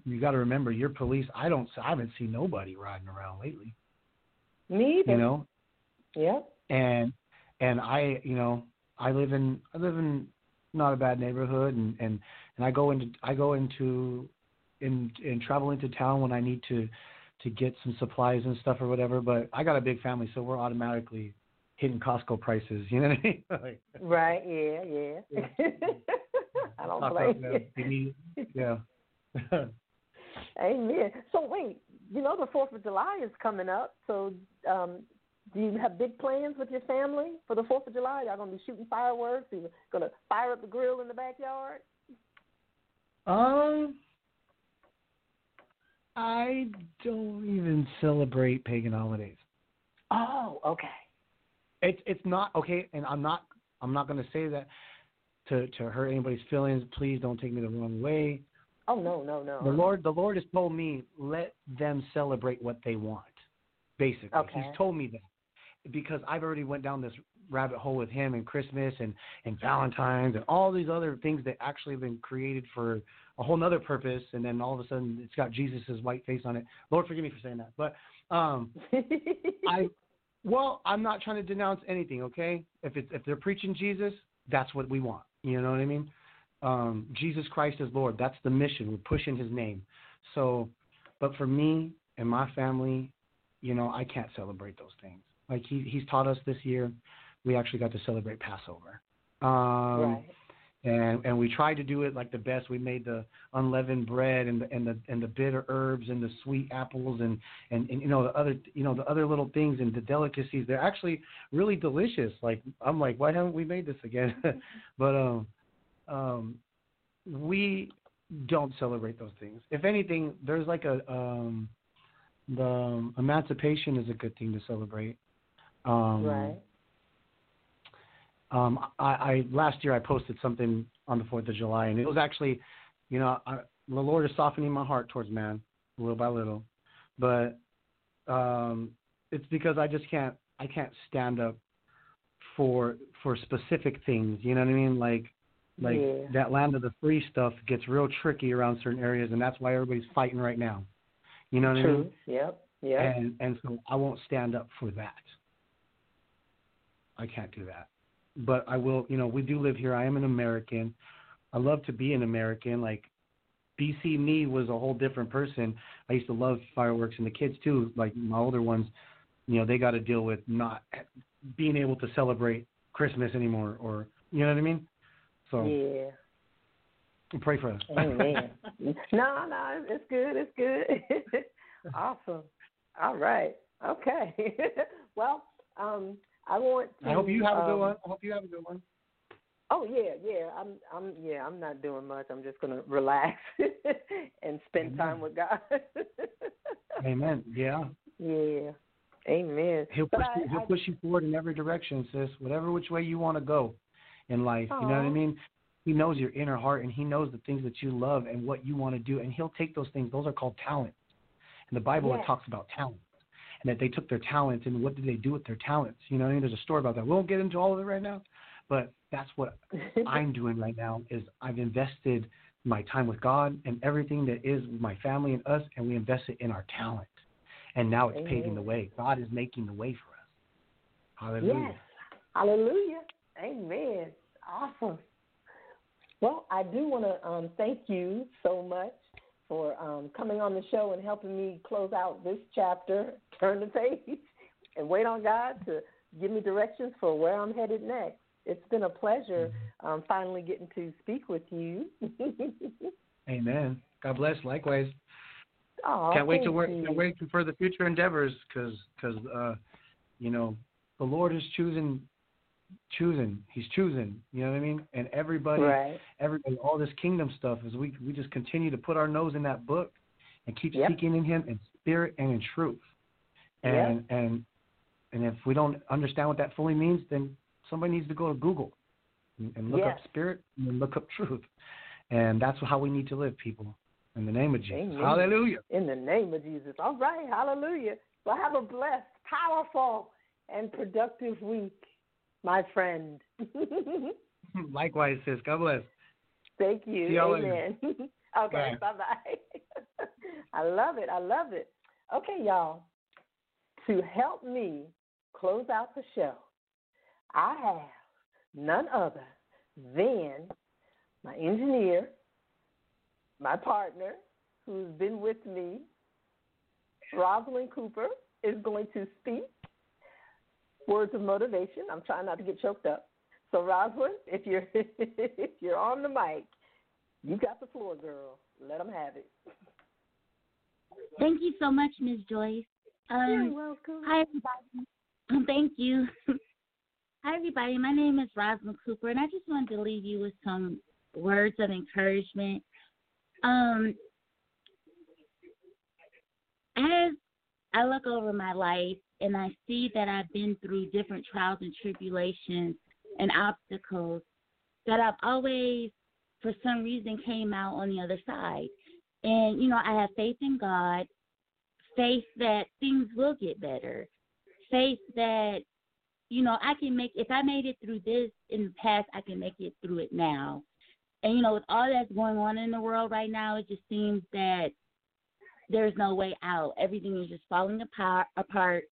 you got to remember your police. I don't. I haven't seen nobody riding around lately. Me either. You know? Yeah. And and I, you know, I live in I live in not a bad neighborhood, and and, and I go into I go into. And, and travel into town when I need to to get some supplies and stuff or whatever. But I got a big family, so we're automatically hitting Costco prices. You know what I mean? Like, right, yeah, yeah. yeah. I don't blame you. Yeah. Amen. So wait, you know the fourth of July is coming up, so um, do you have big plans with your family for the fourth of July? Y'all going to be shooting fireworks? Are you going to fire up the grill in the backyard? Um... I don't even celebrate pagan holidays. Oh, okay. It's it's not okay, and I'm not I'm not going to say that to, to hurt anybody's feelings. Please don't take me the wrong way. Oh no no no. The Lord the Lord has told me let them celebrate what they want. Basically, okay. He's told me that because I've already went down this rabbit hole with him, and Christmas and, and Valentine's and all these other things that actually have been created for a whole nother purpose. And then all of a sudden it's got Jesus's white face on it. Lord, forgive me for saying that. But um, I, well, I'm not trying to denounce anything. Okay. If it's, if they're preaching Jesus, that's what we want. You know what I mean? Um, Jesus Christ is Lord. That's the mission. We're pushing his name. So, but for me and my family, you know, I can't celebrate those things. Like he, he's taught us this year, we actually got to celebrate Passover. Um, right. And and we tried to do it like the best. We made the unleavened bread and the and the and the bitter herbs and the sweet apples and, and, and you know the other you know the other little things and the delicacies. They're actually really delicious. Like I'm like, why haven't we made this again? But um, um, we don't celebrate those things. If anything, there's like a um, the um, emancipation is a good thing to celebrate. Um, right. Um, I, I last year I posted something on the fourth of July, and it was actually, you know, I, the Lord is softening my heart towards man little by little, but um, it's because I just can't I can't stand up for for specific things. You know what I mean? Like like yeah. That land of the free stuff gets real tricky around certain areas, and that's why everybody's fighting right now. You know what True. I mean? Yep. Yeah. And and so I won't stand up for that. I can't do that. But I will, you know, we do live here. I am an American. I love to be an American. Like, B C me was a whole different person. I used to love fireworks, and the kids, too, like my older ones, you know, they got to deal with not being able to celebrate Christmas anymore or, you know what I mean? So, yeah. Pray for us. Amen. no, no, it's good. It's good. Awesome. All right. Okay. well, um, I want to, I hope you have um, a good one. I hope you have a good one. Oh yeah, yeah. I'm, I'm, yeah. I'm not doing much. I'm just gonna relax and spend Amen. Time with God. Amen. Yeah. Yeah. Amen. He'll push, I, you, he'll I, push you forward in every direction, sis. Whatever which way you want to go in life, aww. You know what I mean. He knows your inner heart, and he knows the things that you love and what you want to do, and he'll take those things. Those are called talents, and the Bible yes. it talks about talents. And that they took their talents, and what did they do with their talents? You know, I mean, there's a story about that. We won't get into all of it right now, but that's what I'm doing right now is I've invested my time with God and everything that is my family and us, and we invest it in our talent. And now it's Amen. Paving the way. God is making the way for us. Hallelujah. Yes. Hallelujah. Amen. Awesome. Well, I do want to um, thank you so much for um, coming on the show and helping me close out this chapter, turn the page, and wait on God to give me directions for where I'm headed next. It's been a pleasure um, finally getting to speak with you. Amen. God bless. Likewise. Oh, can't wait to work. Can't wait for the future endeavors because, because uh, you know, the Lord is choosing. Choosing, he's choosing. You know what I mean? And everybody, right. everybody, all this kingdom stuff is we we just continue to put our nose in that book and keep yep. seeking in him in spirit and in truth. And yep. and and if we don't understand what that fully means, then somebody needs to go to Google and, and look yes. up spirit and look up truth. And that's how we need to live, people. In the name of Jesus, Amen. Hallelujah. In the name of Jesus, all right, hallelujah. Well, have a blessed, powerful, and productive week. My friend. Likewise, sis. God bless. Thank you. See y'all Amen. Later. Okay, bye bye. I love it. I love it. Okay, y'all. To help me close out the show, I have none other than my engineer, my partner, who's been with me, Rosalyn Cooper, is going to speak. Words of motivation. I'm trying not to get choked up. So, Rosalyn, if you're if you're on the mic, you got the floor, girl. Let them have it. Thank you so much, Miz Joyce. Um, You're welcome. Hi, everybody. Thank you. Hi, everybody. My name is Rosalyn Cooper, and I just wanted to leave you with some words of encouragement. Um, as I look over my life, and I see that I've been through different trials and tribulations and obstacles, that I've always, for some reason, came out on the other side. And, you know, I have faith in God, faith that things will get better, faith that you know, I can make, if I made it through this in the past, I can make it through it now. And, you know, with all that's going on in the world right now, it just seems that there's no way out. Everything is just falling apart.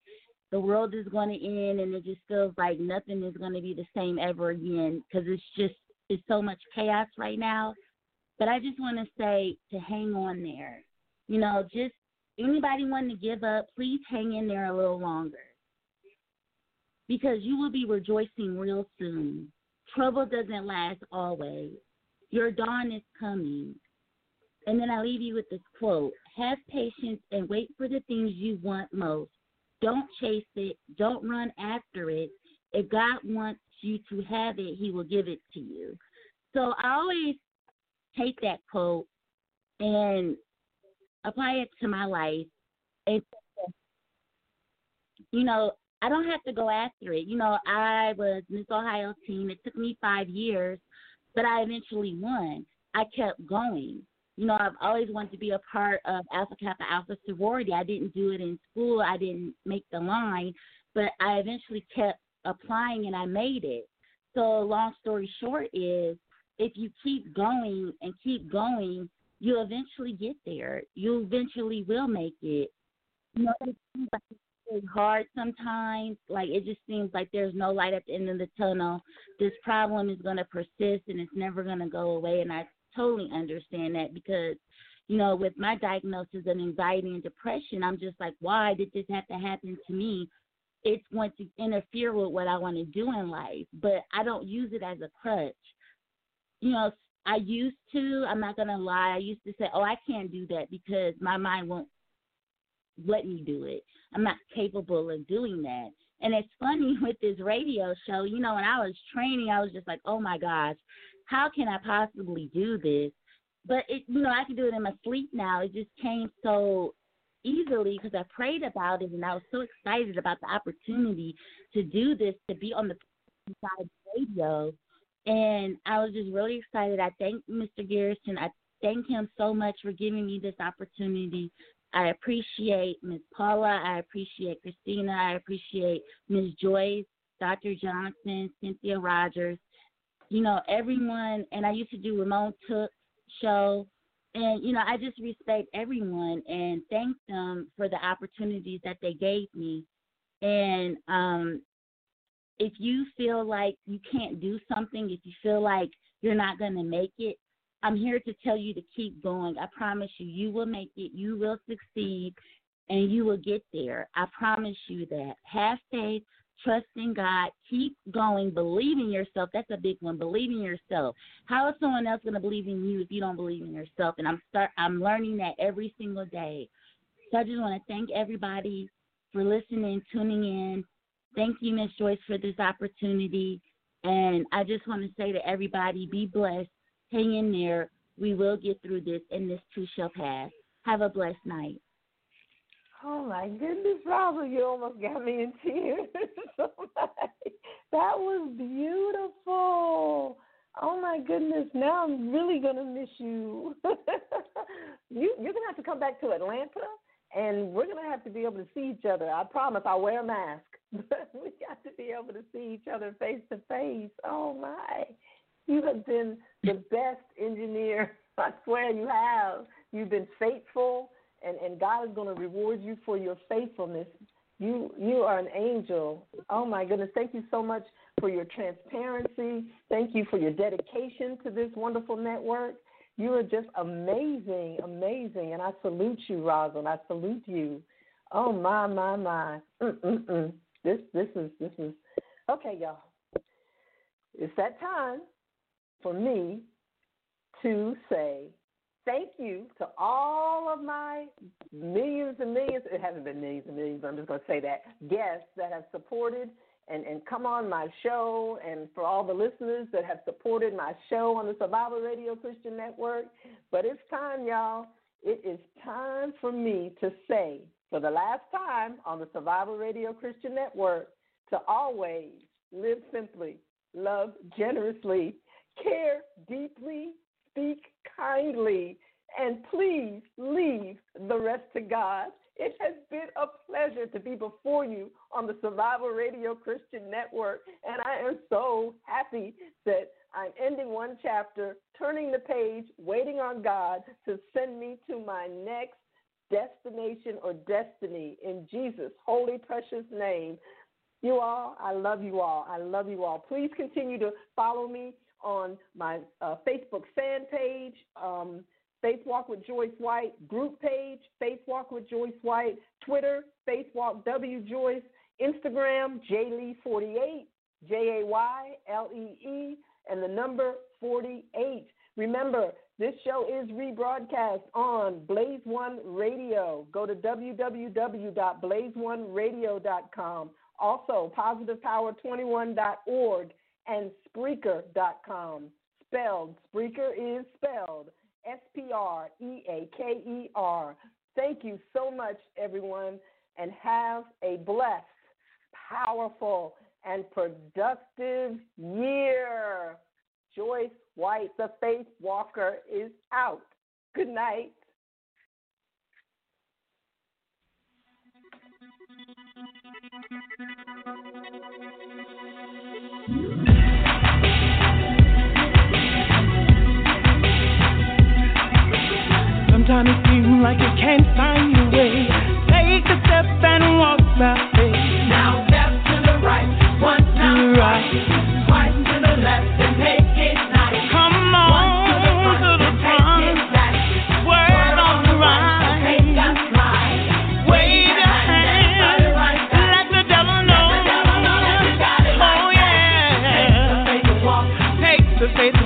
The world is going to end, and it just feels like nothing is going to be the same ever again, because it's just, it's so much chaos right now. But I just want to say to hang on there. You know, just anybody wanting to give up, please hang in there a little longer, because you will be rejoicing real soon. Trouble doesn't last always. Your dawn is coming. And then I leave you with this quote: have patience and wait for the things you want most. Don't chase it. Don't run after it. If God wants you to have it, he will give it to you. So I always take that quote and apply it to my life. And, you know, I don't have to go after it. You know, I was Miss Ohio team. It took me five years, but I eventually won. I kept going. You know, I've always wanted to be a part of Alpha Kappa Alpha sorority. I didn't do it in school. I didn't make the line, but I eventually kept applying and I made it. So long story short is, if you keep going and keep going, you eventually get there. You eventually will make it. You know, it seems like it's hard sometimes. Like, it just seems like there's no light at the end of the tunnel. This problem is going to persist and it's never going to go away. And I totally understand that, because, you know, with my diagnosis of anxiety and depression, I'm just like, why did this have to happen to me? It's going to interfere with what I want to do in life, but I don't use it as a crutch. You know, I used to, I'm not going to lie, I used to say, oh, I can't do that because my mind won't let me do it. I'm not capable of doing that. And it's funny with this radio show, you know, when I was training, I was just like, oh, my gosh, how can I possibly do this? But, it, you know, I can do it in my sleep now. It just came so easily because I prayed about it, and I was so excited about the opportunity to do this, to be on the radio. And I was just really excited. I thank Mister Garrison. I thank him so much for giving me this opportunity. I appreciate Miz Paula. I appreciate Christina. I appreciate Miz Joyce, Doctor Johnson, Cynthia Rogers, you know, everyone. And I used to do Ramon Took's show. And, you know, I just respect everyone and thank them for the opportunities that they gave me. And um, if you feel like you can't do something, if you feel like you're not going to make it, I'm here to tell you to keep going. I promise you, you will make it, you will succeed, and you will get there. I promise you that. Have faith, trust in God, keep going, believe in yourself. That's a big one, believe in yourself. How is someone else going to believe in you if you don't believe in yourself? And I'm start, I'm learning that every single day. So I just want to thank everybody for listening, tuning in. Thank you, Miz Joyce, for this opportunity. And I just want to say to everybody, be blessed. Hang in there. We will get through this, and this too shall pass. Have a blessed night. Oh, my goodness, Robin, you almost got me in tears. That was beautiful. Oh, my goodness. Now I'm really going to miss you. you you're going to have to come back to Atlanta, and we're going to have to be able to see each other. I promise I'll wear a mask. But we got to be able to see each other face to face. Oh, my. You have been the best engineer. I swear you have. You've been faithful, and, and God is going to reward you for your faithfulness. You you are an angel. Oh, my goodness. Thank you so much for your transparency. Thank you for your dedication to this wonderful network. You are just amazing, amazing. And I salute you, Rosalyn. I salute you. Oh, my, my, my. Mm-mm-mm. This, this is, this is. Okay, y'all. It's that time for me to say thank you to all of my millions and millions, it hasn't been millions and millions, but I'm just going to say that, guests that have supported and, and come on my show, and for all the listeners that have supported my show on the Survival Radio Christian Network. But it's time, y'all. It is time for me to say, for the last time on the Survival Radio Christian Network, to always live simply, love generously, care deeply, speak kindly, and please leave the rest to God. It has been a pleasure to be before you on the Survival Radio Christian Network, and I am so happy that I'm ending one chapter, turning the page, waiting on God to send me to my next destination or destiny in Jesus' holy, precious name. You all, I love you all. I love you all. Please continue to follow me on my uh, Facebook fan page, um, Faith Walk with Joyce White, group page, Faith Walk with Joyce White, Twitter, Faith Walk W Joyce, Instagram, J L E forty-eight, J A Y L E E, and the number forty-eight. Remember, this show is rebroadcast on Blaze One Radio. Go to w w w dot blaze one radio dot com. Also, positive power twenty-one dot org and Spreaker dot com. Spelled, Spreaker is spelled S P R E A K E R. Thank you so much, everyone, and have a blessed, powerful, and productive year. Joyce White, the Faith Walker, is out. Good night. Sometimes it seems like you can't find your way. Take a step and walk by faith. Now step to the right, one time right, twice to the left, and take it nice. Come on, one to the, to the front, word on the right, take a slide. Wave your hand, let the devil know. Oh yeah, take the faith to walk, take the faith.